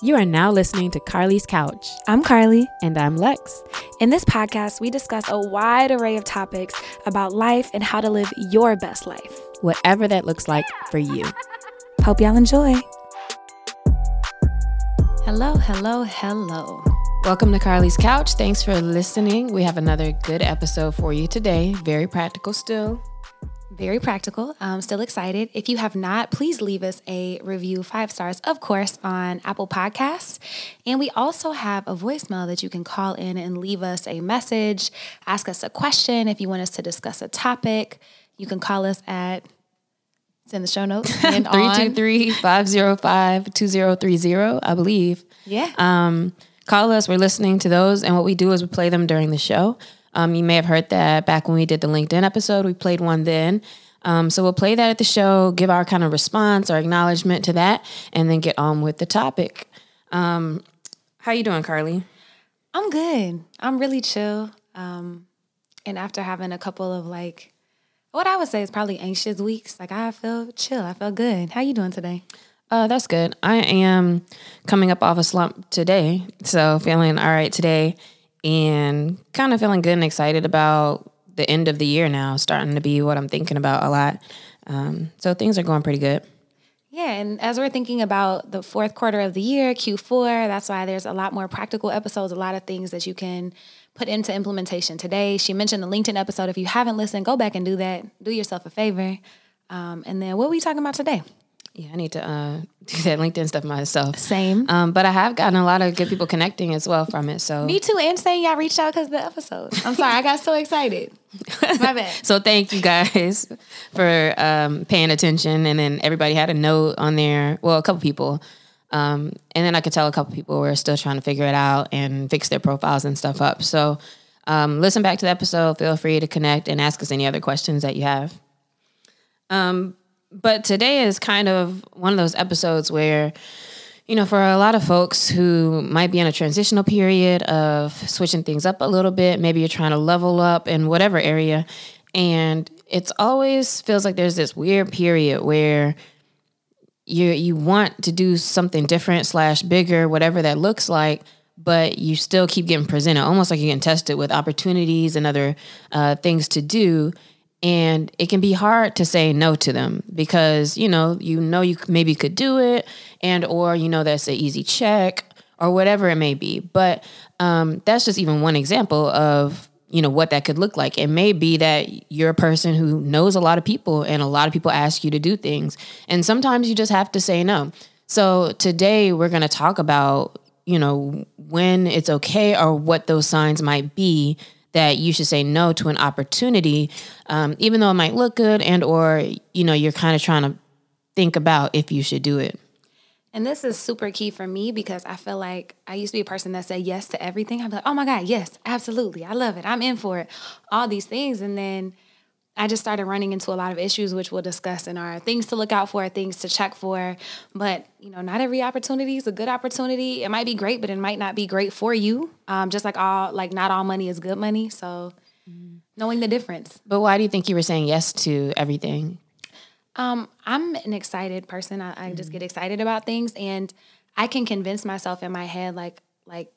You are now listening to Carly's Couch. I'm Carly. And I'm Lex. In this podcast, we discuss a wide array of topics about life and how to live your best life. Whatever that looks like for you. Hope y'all enjoy. Hello, hello, hello. Welcome to Carly's Couch. Thanks for listening. We have another good episode for you today. Very practical still. Very practical. I'm still excited. If you have not, please leave us a review, 5 stars, of course, on Apple Podcasts. And we also have a voicemail that you can call in and leave us a message, ask us a question. If you want us to discuss a topic, you can call us at, it's in the show notes, 323-505-2030, I believe. Yeah. Call us. We're listening to those. And what we do is we play them during the show. You may have heard that back when we did the LinkedIn episode, we played one then. So we'll play that at the show, give our kind of response or acknowledgement to that, and then get on with the topic. How you doing, Carly? I'm good. I'm really chill. And after having a couple of like, what I would say is probably anxious weeks, like I feel chill. I feel good. How you doing today? That's good. I am coming up off a slump today, so feeling all right today. And kind of feeling good and excited about the end of the year now, starting to be what I'm thinking about a lot. So things are going pretty good. Yeah, and as we're thinking about the fourth quarter of the year, Q4, that's why there's a lot more practical episodes, a lot of things that you can put into implementation today. She mentioned the LinkedIn episode. If you haven't listened, go back and do that. Do yourself a favor. And then what are we talking about today? Yeah, I need to do that LinkedIn stuff myself. Same. But I have gotten a lot of good people connecting as well from it. So me too, and saying y'all reached out because of the episode. I'm sorry, I got so excited. My bad. So thank you guys for paying attention. And then everybody had a note on there. Well, a couple people. And then I could tell a couple people were still trying to figure it out and fix their profiles and stuff up. So listen back to the episode. Feel free to connect and ask us any other questions that you have. But today is kind of one of those episodes where, you know, for a lot of folks who might be in a transitional period of switching things up a little bit, maybe you're trying to level up in whatever area, and it's always feels like there's this weird period where you want to do something different / bigger, whatever that looks like, but you still keep getting presented, almost like you're getting tested with opportunities and other things to do. And it can be hard to say no to them because, you know, you maybe could do it and or, you know, that's an easy check or whatever it may be. But that's just even one example of, you know, what that could look like. It may be that you're a person who knows a lot of people and a lot of people ask you to do things. And sometimes you just have to say no. So today we're going to talk about, you know, when it's okay or what those signs might be that you should say no to an opportunity, even though it might look good and or, you know, you're kind of trying to think about if you should do it. And this is super key for me because I feel like I used to be a person that said yes to everything. I'd be like, oh, my God, yes, absolutely. I love it. I'm in for it. All these things. And then I just started running into a lot of issues, which we'll discuss in our things to look out for, things to check for. But, you know, not every opportunity is a good opportunity. It might be great, but it might not be great for you. Just like not all money is good money. So knowing the difference. But why do you think you were saying yes to everything? I'm an excited person. I just get excited about things, and I can convince myself in my head, like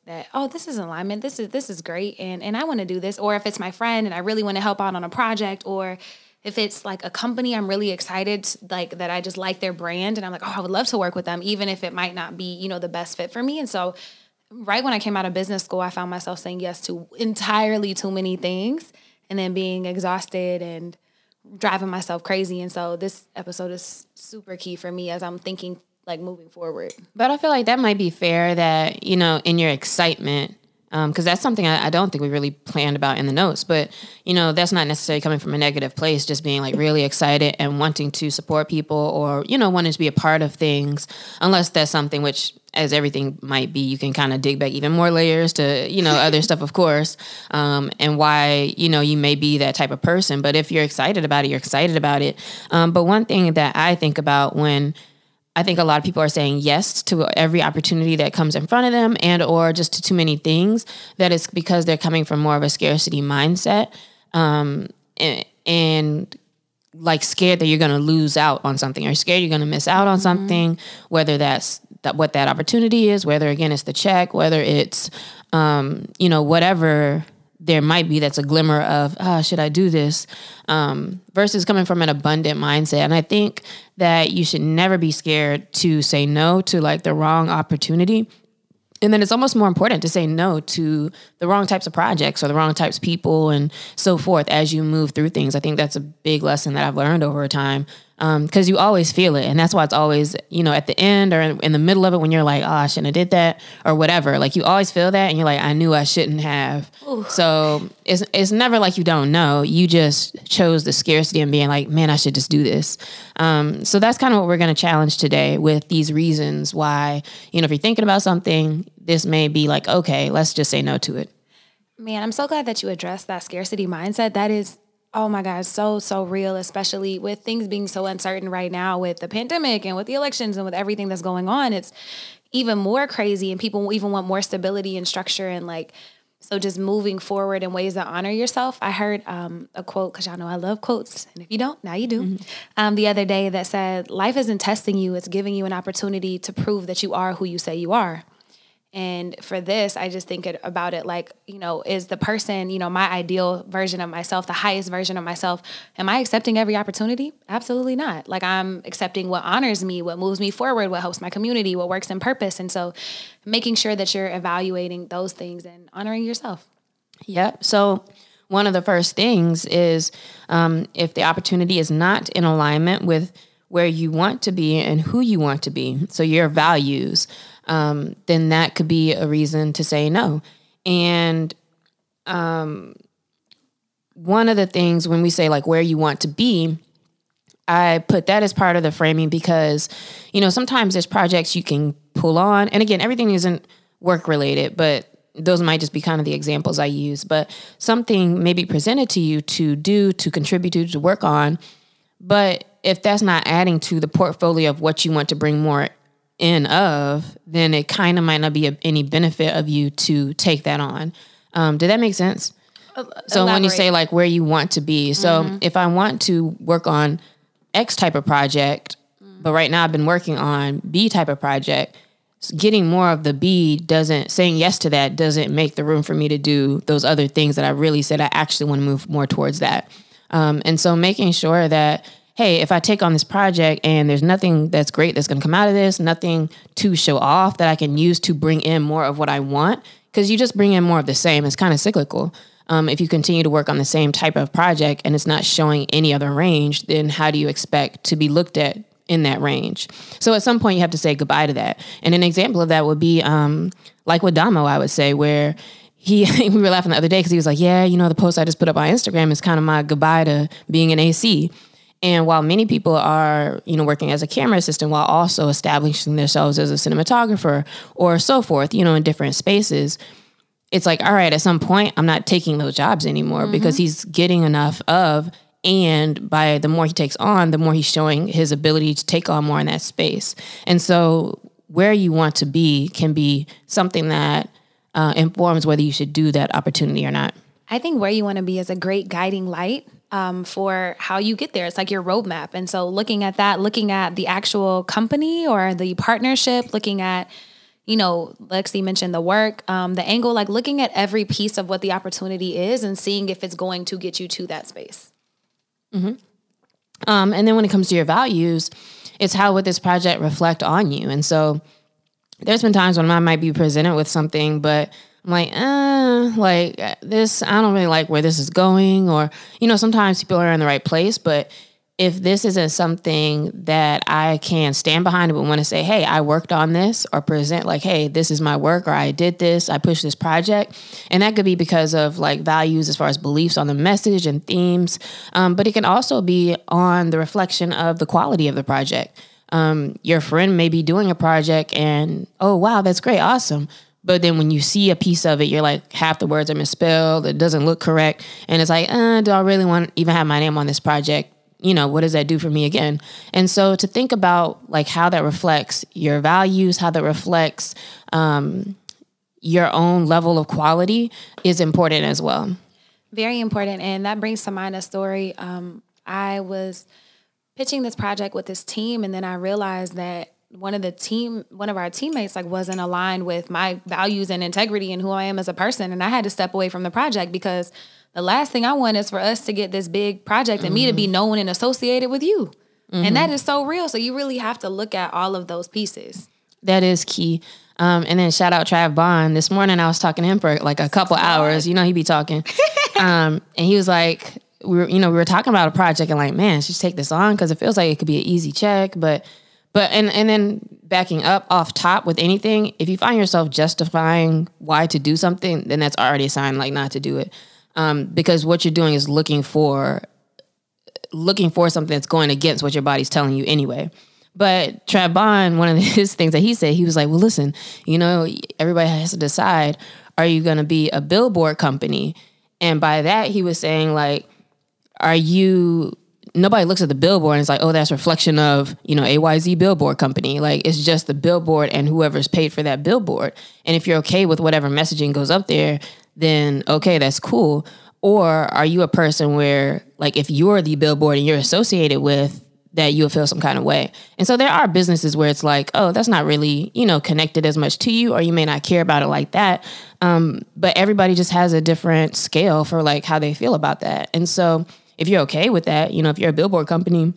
that, oh, this is alignment, this is great, and I want to do this. Or if it's my friend and I really want to help out on a project, or if it's like a company I'm really excited, like that I just like their brand and I'm like, oh, I would love to work with them, even if it might not be, you know, the best fit for me. And so right when I came out of business school, I found myself saying yes to entirely too many things and then being exhausted and driving myself crazy. And so this episode is super key for me as I'm thinking like moving forward. But I feel like that might be fair that, you know, in your excitement, because that's something I don't think we really planned about in the notes, but, you know, that's not necessarily coming from a negative place, just being like really excited and wanting to support people or, you know, wanting to be a part of things, unless that's something which, as everything might be, you can kind of dig back even more layers to, you know, other stuff, of course, and why, you know, you may be that type of person. But if you're excited about it, you're excited about it. But one thing that I think about when I think a lot of people are saying yes to every opportunity that comes in front of them and or just to too many things, that it's because they're coming from more of a scarcity mindset and like scared that you're going to lose out on something or scared you're going to miss out on something, whether that's that what that opportunity is, whether again it's the check, whether it's you know, whatever there might be that's a glimmer of, should I do this? Versus coming from an abundant mindset. And I think that you should never be scared to say no to like the wrong opportunity. And then it's almost more important to say no to the wrong types of projects or the wrong types of people and so forth as you move through things. I think that's a big lesson that I've learned over time, because you always feel it. And that's why it's always, you know, at the end or in the middle of it when you're like, oh, I shouldn't have did that or whatever. Like you always feel that and you're like, I knew I shouldn't have. Ooh. So it's never like you don't know. You just chose the scarcity and being like, man, I should just do this. So that's kind of what we're going to challenge today with these reasons why, you know, if you're thinking about something, this may be like, okay, let's just say no to it. Man, I'm so glad that you addressed that scarcity mindset. That is, oh my God, so real, especially with things being so uncertain right now with the pandemic and with the elections and with everything that's going on. It's even more crazy and people even want more stability and structure and like, so just moving forward in ways that honor yourself. I heard a quote, because y'all know I love quotes. And if you don't, now you do. Mm-hmm. The other day that said, life isn't testing you. It's giving you an opportunity to prove that you are who you say you are. And for this, I just think about it like, you know, is the person, you know, my ideal version of myself, the highest version of myself, am I accepting every opportunity? Absolutely not. Like I'm accepting what honors me, what moves me forward, what helps my community, what works in purpose. And so making sure that you're evaluating those things and honoring yourself. Yeah. So one of the first things is if the opportunity is not in alignment with where you want to be and who you want to be, so your values, then that could be a reason to say no. And one of the things when we say like where you want to be, I put that as part of the framing because, you know, sometimes there's projects you can pull on. And again, everything isn't work related, but those might just be kind of the examples I use. But something may be presented to you to do, to contribute to work on. But if that's not adding to the portfolio of what you want to bring more in of, then it kind of might not be any benefit of you to take that on. Did that make sense? So elaborate. When you say like where you want to be, so mm-hmm. if I want to work on X type of project, mm-hmm. but right now I've been working on B type of project, so getting more of the B saying yes to that doesn't make the room for me to do those other things that I really said I actually want to move more towards that. And so making sure that, hey, if I take on this project and there's nothing that's great that's going to come out of this, nothing to show off that I can use to bring in more of what I want, because you just bring in more of the same. It's kind of cyclical. If you continue to work on the same type of project and it's not showing any other range, then how do you expect to be looked at in that range? So at some point you have to say goodbye to that. And an example of that would be like with Damo, I would say, where we were laughing the other day because he was like, yeah, you know, the post I just put up on Instagram is kind of my goodbye to being an AC. And while many people are, you know, working as a camera assistant while also establishing themselves as a cinematographer or so forth, you know, in different spaces, it's like, all right, at some point, I'm not taking those jobs anymore mm-hmm. because he's getting enough of, and by the more he takes on, the more he's showing his ability to take on more in that space. And so where you want to be can be something that informs whether you should do that opportunity or not. I think where you want to be is a great guiding light for how you get there. It's like your roadmap. And so looking at that, looking at the actual company or the partnership, looking at, you know, Lexi mentioned the work, the angle, like looking at every piece of what the opportunity is and seeing if it's going to get you to that space. Mm-hmm. And then when it comes to your values, it's how would this project reflect on you? And so there's been times when I might be presented with something, but I'm like this, I don't really like where this is going, or, you know, sometimes people are in the right place, but if this isn't something that I can stand behind but want to say, hey, I worked on this, or present like, hey, this is my work, or I did this, I pushed this project. And that could be because of like values as far as beliefs on the message and themes. But it can also be on the reflection of the quality of the project. Your friend may be doing a project and, oh, wow, that's great. Awesome. But then when you see a piece of it, you're like, half the words are misspelled. It doesn't look correct. And it's like, do I really want to even have my name on this project? You know, what does that do for me again? And so to think about like how that reflects your values, how that reflects your own level of quality is important as well. Very important. And that brings to mind a story. I was pitching this project with this team, and then I realized that one of our teammates like wasn't aligned with my values and integrity and who I am as a person. And I had to step away from the project because the last thing I want is for us to get this big project and me to be known and associated with you. And that is so real. So you really have to look at all of those pieces. That is key. And then shout out Trav Bond. This morning I was talking to him for like a couple hours. You know, he be talking. And he was like, we were talking about a project and like, man, should take this on because it feels like it could be an easy check. But then backing up off top with anything, if you find yourself justifying why to do something, then that's already a sign like not to do it. Because what you're doing is looking for something that's going against what your body's telling you anyway. But Trav Bond, one of his things that he said, he was like, well, listen, you know, everybody has to decide, are you going to be a billboard company? And by that, he was saying like, nobody looks at the billboard and it's like, oh, that's a reflection of, you know, AYZ billboard company. Like, it's just the billboard and whoever's paid for that billboard. And if you're okay with whatever messaging goes up there, then okay, that's cool. Or are you a person where, like, if you're the billboard and you're associated with that, you'll feel some kind of way. And so there are businesses where it's like, oh, that's not really, you know, connected as much to you, or you may not care about it like that. But everybody just has a different scale for like how they feel about that. And so if you're okay with that, you know, if you're a billboard company,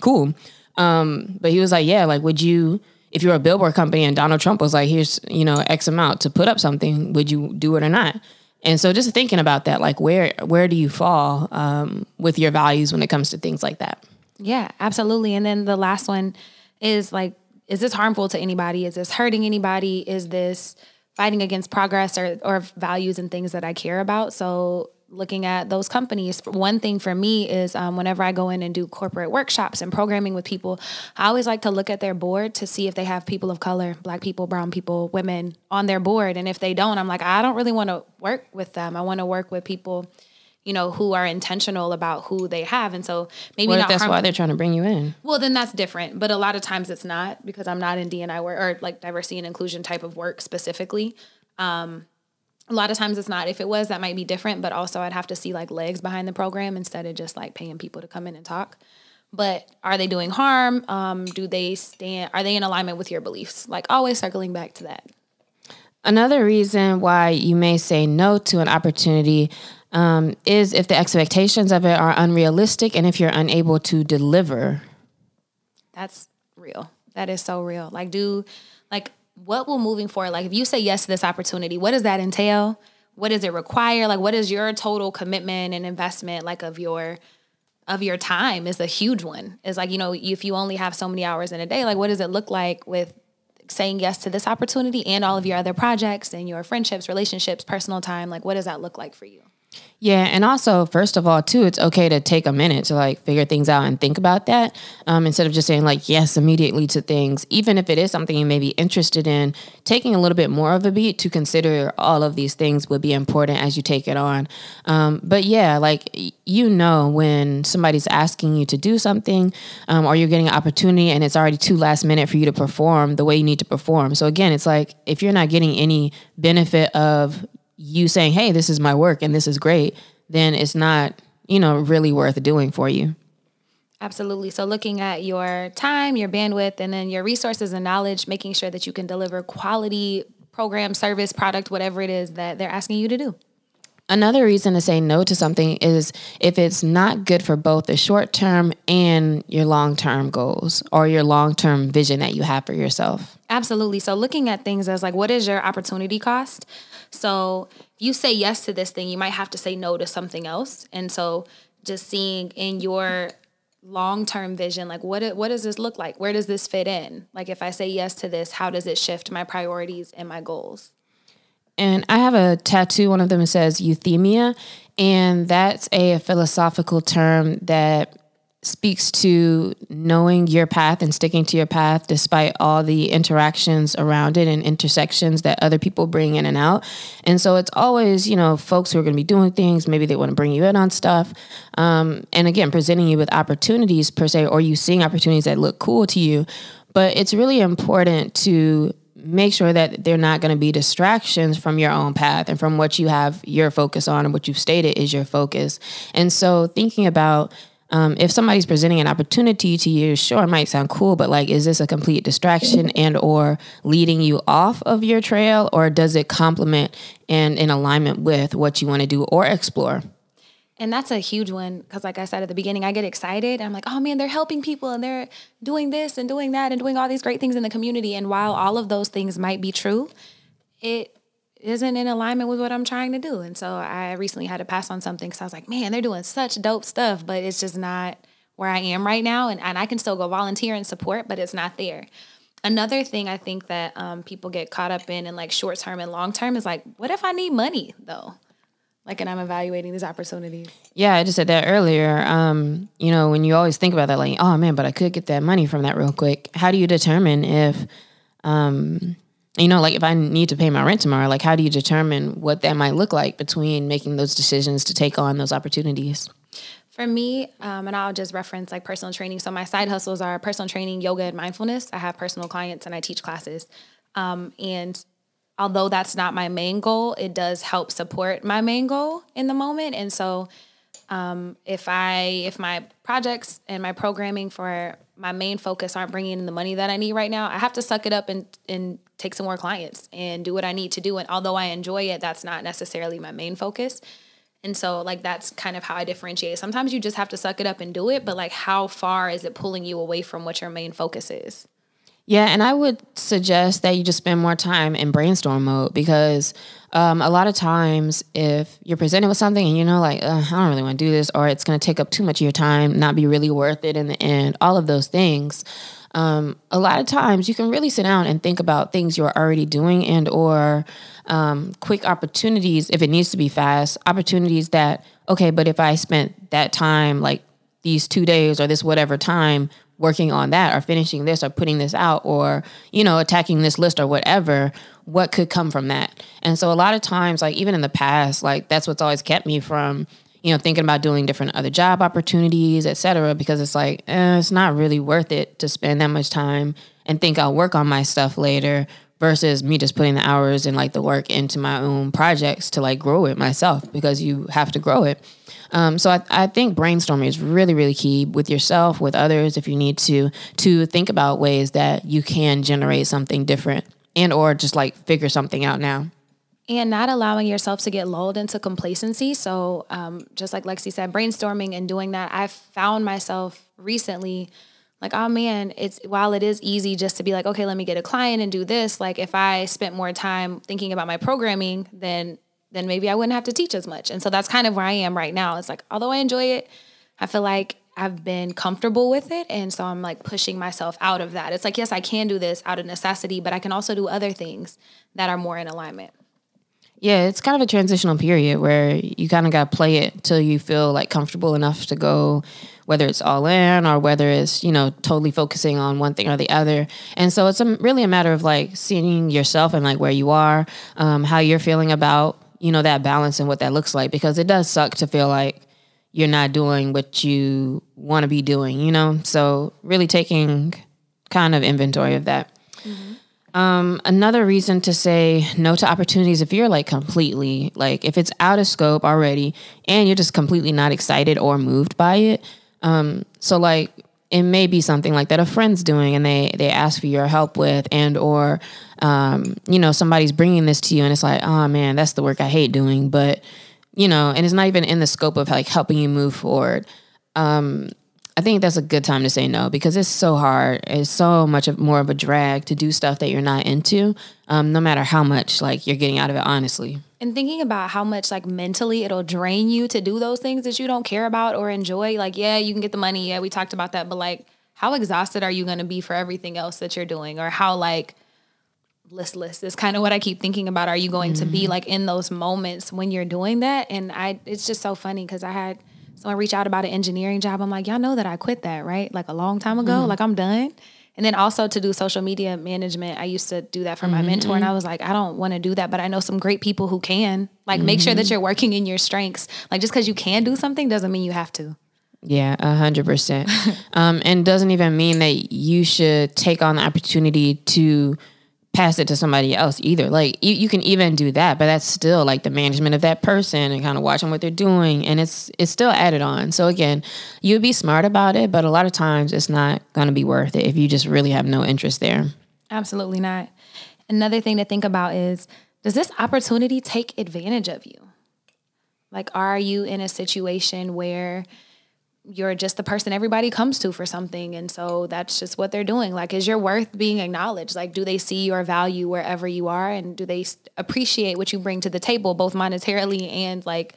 cool. But he was like, yeah, like, would you, if you're a billboard company and Donald Trump was like, here's, you know, X amount to put up something, would you do it or not? And so just thinking about that, like, where do you fall with your values when it comes to things like that? Yeah, absolutely. And then the last one is like, is this harmful to anybody? Is this hurting anybody? Is this fighting against progress or values and things that I care about? So looking at those companies, one thing for me is whenever I go in and do corporate workshops and programming with people, I always like to look at their board to see if they have people of color, Black people, brown people, women on their board. And if they don't, I'm like, I don't really want to work with them. I want to work with people, you know, who are intentional about who they have. And so maybe not. What if that's why they're trying to bring you in? Well, then that's different. But a lot of times it's not, because I'm not in D&I work or like diversity and inclusion type of work specifically. A lot of times it's not. If it was, that might be different. But also I'd have to see like legs behind the program instead of just like paying people to come in and talk. But are they doing harm? Are they in alignment with your beliefs? Like, always circling back to that. Another reason why you may say no to an opportunity is if the expectations of it are unrealistic and if you're unable to deliver. That's real. That is so real. Like, what will moving forward, like if you say yes to this opportunity, what does that entail? What does it require? Like, what is your total commitment and investment, like of your time is a huge one. It's like, you know, if you only have so many hours in a day, like what does it look like with saying yes to this opportunity and all of your other projects and your friendships, relationships, personal time? Like, what does that look like for you? Yeah. And also, first of all, too, it's okay to take a minute to like figure things out and think about that instead of just saying like, yes, immediately to things. Even if it is something you may be interested in, taking a little bit more of a beat to consider all of these things would be important as you take it on. But yeah, like, you know, when somebody's asking you to do something or you're getting an opportunity and it's already too last minute for you to perform the way you need to perform. So again, it's like, if you're not getting any benefit of you saying, hey, this is my work and this is great, then it's not, you know, really worth doing for you. Absolutely. So looking at your time, your bandwidth, and then your resources and knowledge, making sure that you can deliver quality program, service, product, whatever it is that they're asking you to do. Another reason to say no to something is if it's not good for both the short term and your long term goals or your long term vision that you have for yourself. Absolutely. So looking at things as like, what is your opportunity cost? So if you say yes to this thing, you might have to say no to something else. And so just seeing in your long term vision, like what does this look like? Where does this fit in? Like, if I say yes to this, how does it shift my priorities and my goals? And I have a tattoo, one of them says Euthemia, and that's a philosophical term that speaks to knowing your path and sticking to your path despite all the interactions around it and intersections that other people bring in and out. And so it's always, you know, folks who are going to be doing things, maybe they want to bring you in on stuff. And again, presenting you with opportunities per se, or you seeing opportunities that look cool to you. But it's really important to make sure that they're not going to be distractions from your own path and from what you have your focus on and what you've stated is your focus. And so thinking about If somebody's presenting an opportunity to you, sure, it might sound cool, but like, is this a complete distraction and or leading you off of your trail, or does it complement and in alignment with what you want to do or explore? And that's a huge one, because like I said at the beginning, I get excited. I'm like, oh man, they're helping people and they're doing this and doing that and doing all these great things in the community. And while all of those things might be true, it isn't in alignment with what I'm trying to do. And so I recently had to pass on something because I was like, man, they're doing such dope stuff, but it's just not where I am right now. And I can still go volunteer and support, but it's not there. Another thing I think that people get caught up in like short term and long term is like, what if I need money though? Like, and I'm evaluating these opportunities. Yeah, I just said that earlier. You know, when you always think about that, like, oh man, but I could get that money from that real quick. How do you determine if, you know, like if I need to pay my rent tomorrow, like how do you determine what that might look like between making those decisions to take on those opportunities? For me, and I'll just reference like personal training. So my side hustles are personal training, yoga, and mindfulness. I have personal clients and I teach classes. And although that's not my main goal, it does help support my main goal in the moment. And so if my projects and my programming for my main focus aren't bringing in the money that I need right now, I have to suck it up and take some more clients and do what I need to do. And although I enjoy it, that's not necessarily my main focus. And so like that's kind of how I differentiate. Sometimes you just have to suck it up and do it, but like how far is it pulling you away from what your main focus is? Yeah, and I would suggest that you just spend more time in brainstorm mode, because a lot of times if you're presented with something and you know like, I don't really want to do this, or it's going to take up too much of your time, not be really worth it in the end, all of those things, a lot of times you can really sit down and think about things you're already doing and or quick opportunities, if it needs to be fast, opportunities that, okay, but if I spent that time, like these 2 days or this whatever time, working on that or finishing this or putting this out or, you know, attacking this list or whatever, what could come from that? And so a lot of times, like even in the past, like that's what's always kept me from, you know, thinking about doing different other job opportunities, et cetera, because it's like, it's not really worth it to spend that much time and think I'll work on my stuff later versus me just putting the hours and like the work into my own projects to like grow it myself, because you have to grow it. So I think brainstorming is really, really key with yourself, with others, if you need to think about ways that you can generate something different and or just like figure something out now. And not allowing yourself to get lulled into complacency. So just like Lexi said, brainstorming and doing that, I found myself recently like, oh man, while it is easy just to be like, okay, let me get a client and do this. Like if I spent more time thinking about my programming, then maybe I wouldn't have to teach as much. And so that's kind of where I am right now. It's like, although I enjoy it, I feel like I've been comfortable with it. And so I'm like pushing myself out of that. It's like, yes, I can do this out of necessity, but I can also do other things that are more in alignment. Yeah, it's kind of a transitional period where you kind of got to play it till you feel like comfortable enough to go, whether it's all in or whether it's, you know, totally focusing on one thing or the other. And so it's really a matter of like seeing yourself and like where you are, how you're feeling about, you know, that balance and what that looks like, because it does suck to feel like you're not doing what you want to be doing, you know? So really taking kind of inventory of that. Mm-hmm. Another reason to say no to opportunities, if you're like completely, like if it's out of scope already and you're just completely not excited or moved by it. So like it may be something like that a friend's doing and they ask for your help with, and or, you know, somebody's bringing this to you and it's like, oh man, that's the work I hate doing. But, you know, and it's not even in the scope of like helping you move forward. I think that's a good time to say no, because it's so hard. It's so much more of a drag to do stuff that you're not into, no matter how much like you're getting out of it, honestly. And thinking about how much like mentally it'll drain you to do those things that you don't care about or enjoy. Like, yeah, you can get the money. Yeah, we talked about that. But like, how exhausted are you going to be for everything else that you're doing, or how like listless is kind of what I keep thinking about. Are you going to be like in those moments when you're doing that? And it's just so funny because I had someone reach out about an engineering job. I'm like, y'all know that I quit that, right? Like a long time ago, like I'm done. And then also to do social media management, I used to do that for my mentor. And I was like, I don't want to do that, but I know some great people who can. Like make sure that you're working in your strengths. Like just because you can do something doesn't mean you have to. Yeah, 100%. And doesn't even mean that you should take on the opportunity to pass it to somebody else either. Like, you can even do that, but that's still like the management of that person and kind of watching what they're doing, and it's still added on. So again, you'd be smart about it, but a lot of times it's not going to be worth it if you just really have no interest there. Absolutely not. Another thing to think about is, does this opportunity take advantage of you? Like, are you in a situation where you're just the person everybody comes to for something, and so that's just what they're doing? Like, is your worth being acknowledged? Like, do they see your value wherever you are, and do they appreciate what you bring to the table, both monetarily and, like,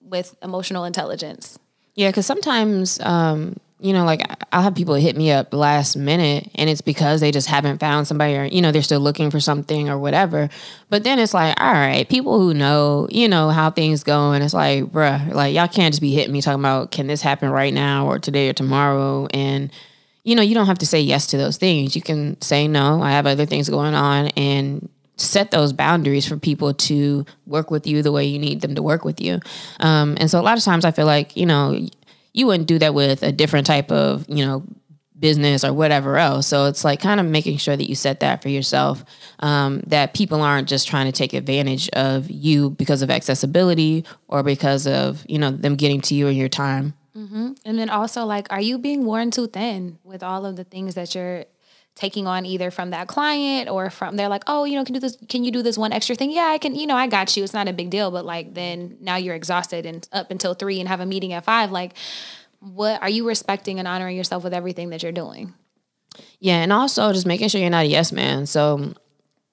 with emotional intelligence? Yeah, because sometimes, you know, like, I'll have people hit me up last minute, and it's because they just haven't found somebody, or, you know, they're still looking for something or whatever. But then it's like, all right, people who know, you know, how things go, and it's like, bruh, like, y'all can't just be hitting me talking about, can this happen right now or today or tomorrow? And, you know, you don't have to say yes to those things. You can say, no, I have other things going on, and set those boundaries for people to work with you the way you need them to work with you. And so a lot of times I feel like, you know, you wouldn't do that with a different type of, you know, business or whatever else. So it's like kind of making sure that you set that for yourself, that people aren't just trying to take advantage of you because of accessibility or because of, you know, them getting to you and your time. Mm-hmm. And then also, like, are you being worn too thin with all of the things that you're taking on, either from that client or from, they're like, oh, you know, can you do this one extra thing? Yeah, I can, you know, I got you. It's not a big deal. But, like, then now you're exhausted and up until 3 and have a meeting at 5. Like, what are you respecting and honoring yourself with everything that you're doing? Yeah. And also just making sure you're not a yes man. So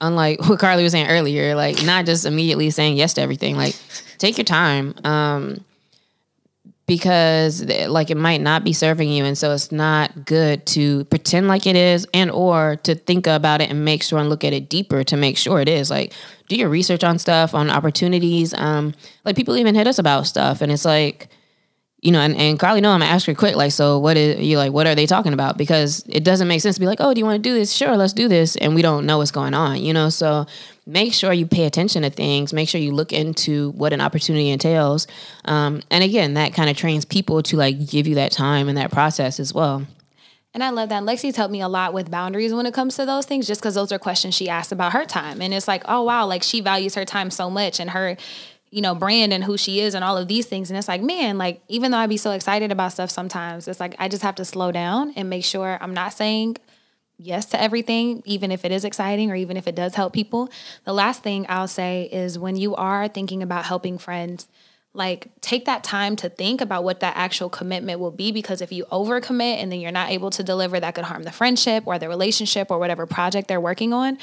unlike what Carly was saying earlier, like, not just immediately saying yes to everything, like, take your time. Because, like, it might not be serving you, and so it's not good to pretend like it is, and or to think about it and make sure and look at it deeper to make sure it is. Like, do your research on stuff, on opportunities. Like, people even hit us about stuff, and it's like, you know, and Carly, no, I'm gonna ask her quick, like, so what is, you like, what are they talking about? Because it doesn't make sense to be like, oh, do you want to do this? Sure, let's do this. And we don't know what's going on, you know? So make sure you pay attention to things, make sure you look into what an opportunity entails. And again, that kind of trains people to, like, give you that time and that process as well. And I love that. Lexi's helped me a lot with boundaries when it comes to those things, just because those are questions she asked about her time. And it's like, oh, wow, like, she values her time so much, and her, you know, brand and who she is and all of these things. And it's like, man, like, even though I be so excited about stuff sometimes, it's like, I just have to slow down and make sure I'm not saying yes to everything, even if it is exciting or even if it does help people. The last thing I'll say is, when you are thinking about helping friends, like, take that time to think about what that actual commitment will be, because if you overcommit and then you're not able to deliver, that could harm the friendship or the relationship or whatever project they're working on.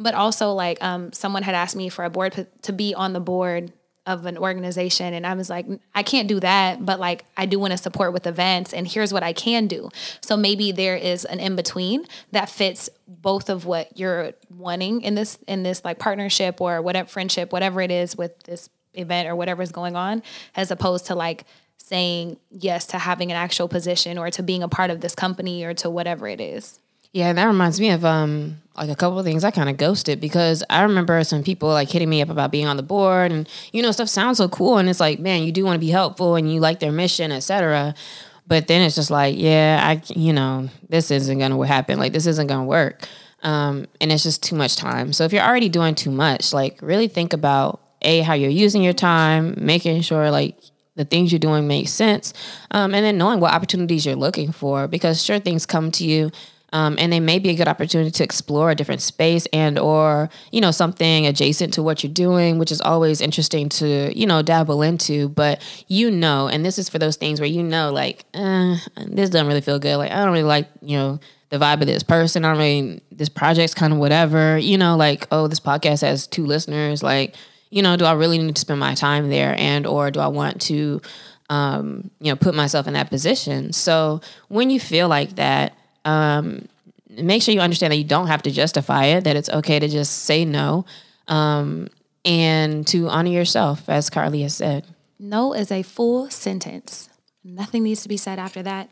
But also, like, someone had asked me for a board, to be on the board of an organization. And I was like, I can't do that, but, like, I do want to support with events, and here's what I can do. So maybe there is an in-between that fits both of what you're wanting in this like partnership or whatever, friendship, whatever it is with this event or whatever is going on, as opposed to, like, saying yes to having an actual position or to being a part of this company or to whatever it is. Yeah, that reminds me of like a couple of things I kind of ghosted, because I remember some people, like, hitting me up about being on the board, and, you know, stuff sounds so cool, and it's like, man, you do want to be helpful and you like their mission, etc. But then it's just like, yeah, this isn't going to happen. Like, this isn't going to work. And it's just too much time. So if you're already doing too much, like, really think about, A, how you're using your time, making sure, like, the things you're doing make sense, and then knowing what opportunities you're looking for, because sure, things come to you. And they may be a good opportunity to explore a different space and or, you know, something adjacent to what you're doing, which is always interesting to, you know, dabble into. But, you know, and this is for those things where, you know, like, this doesn't really feel good. Like, I don't really like, you know, the vibe of this person. This project's kind of whatever, you know, like, oh, this podcast has 2 listeners. Like, you know, do I really need to spend my time there, and or do I want to, you know, put myself in that position? So when you feel like that, make sure you understand that you don't have to justify it, that it's okay to just say no, and to honor yourself, as Carly has said. No is a full sentence. Nothing needs to be said after that.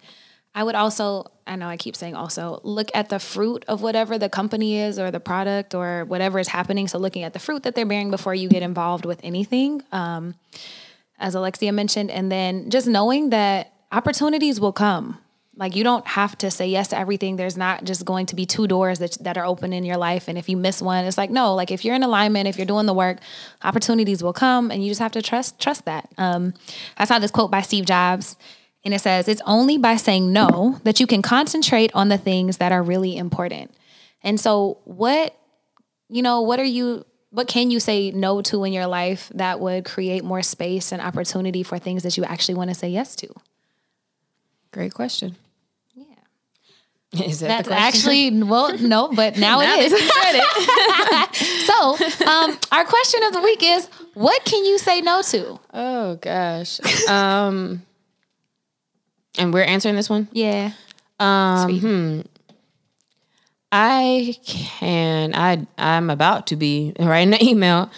I would also, I know I keep saying also, look at the fruit of whatever the company is or the product or whatever is happening. So looking at the fruit that they're bearing before you get involved with anything, as Alexia mentioned, and then just knowing that opportunities will come. Like, you don't have to say yes to everything. There's not just going to be two doors that are open in your life. And if you miss one, it's like, no, like if you're in alignment, if you're doing the work, opportunities will come, and you just have to trust that. I saw this quote by Steve Jobs, and it says, "It's only by saying no that you can concentrate on the things that are really important." And so what can you say no to in your life that would create more space and opportunity for things that you actually want to say yes to? Great question. Yeah. Is that the question? Actually, well, no, but now it is. So our question of the week is, what can you say no to? Oh, gosh. And we're answering this one? Yeah. Sweet. I'm about to be writing an email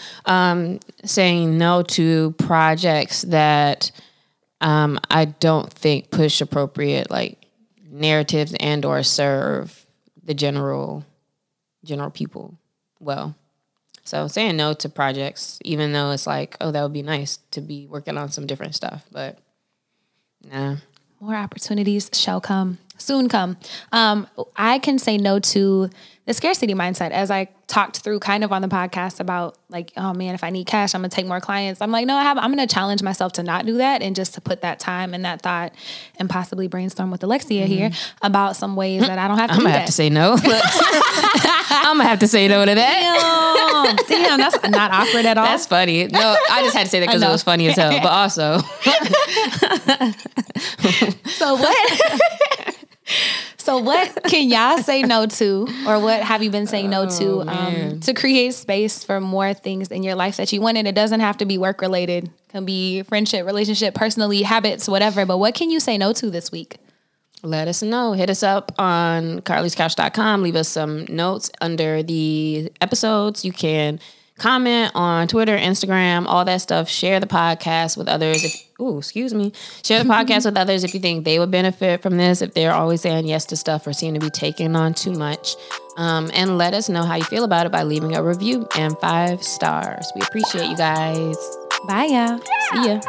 saying no to projects that I don't think push appropriate, like, narratives and or serve the general people well. So saying no to projects, even though it's like, oh, that would be nice to be working on some different stuff, but nah. More opportunities shall come. Soon come. I can say no to the scarcity mindset, as I talked through kind of on the podcast about, like, oh man, if I need cash, I'm going to take more clients. I'm like, no, I'm going to challenge myself to not do that, and just to put that time and that thought, and possibly brainstorm with Alexia here about some ways that I don't have to do that. I'm going to have to say no. I'm going to have to say no to that. Damn, that's not awkward at all. That's funny. No, I just had to say that because it was funny as hell, but also. So what can y'all say no to, or what have you been saying no to, to create space for more things in your life that you want? And it doesn't have to be work related. It can be friendship, relationship, personally, habits, whatever. But what can you say no to this week? Let us know. Hit us up on carlyscouch.com. Leave us some notes under the episodes. You can comment on Twitter, Instagram, all that stuff. Share the podcast with others. Share the podcast with others if you think they would benefit from this, if they're always saying yes to stuff or seem to be taking on too much. And let us know how you feel about it by leaving a review and 5 stars. We appreciate you guys. Bye, y'all. See ya.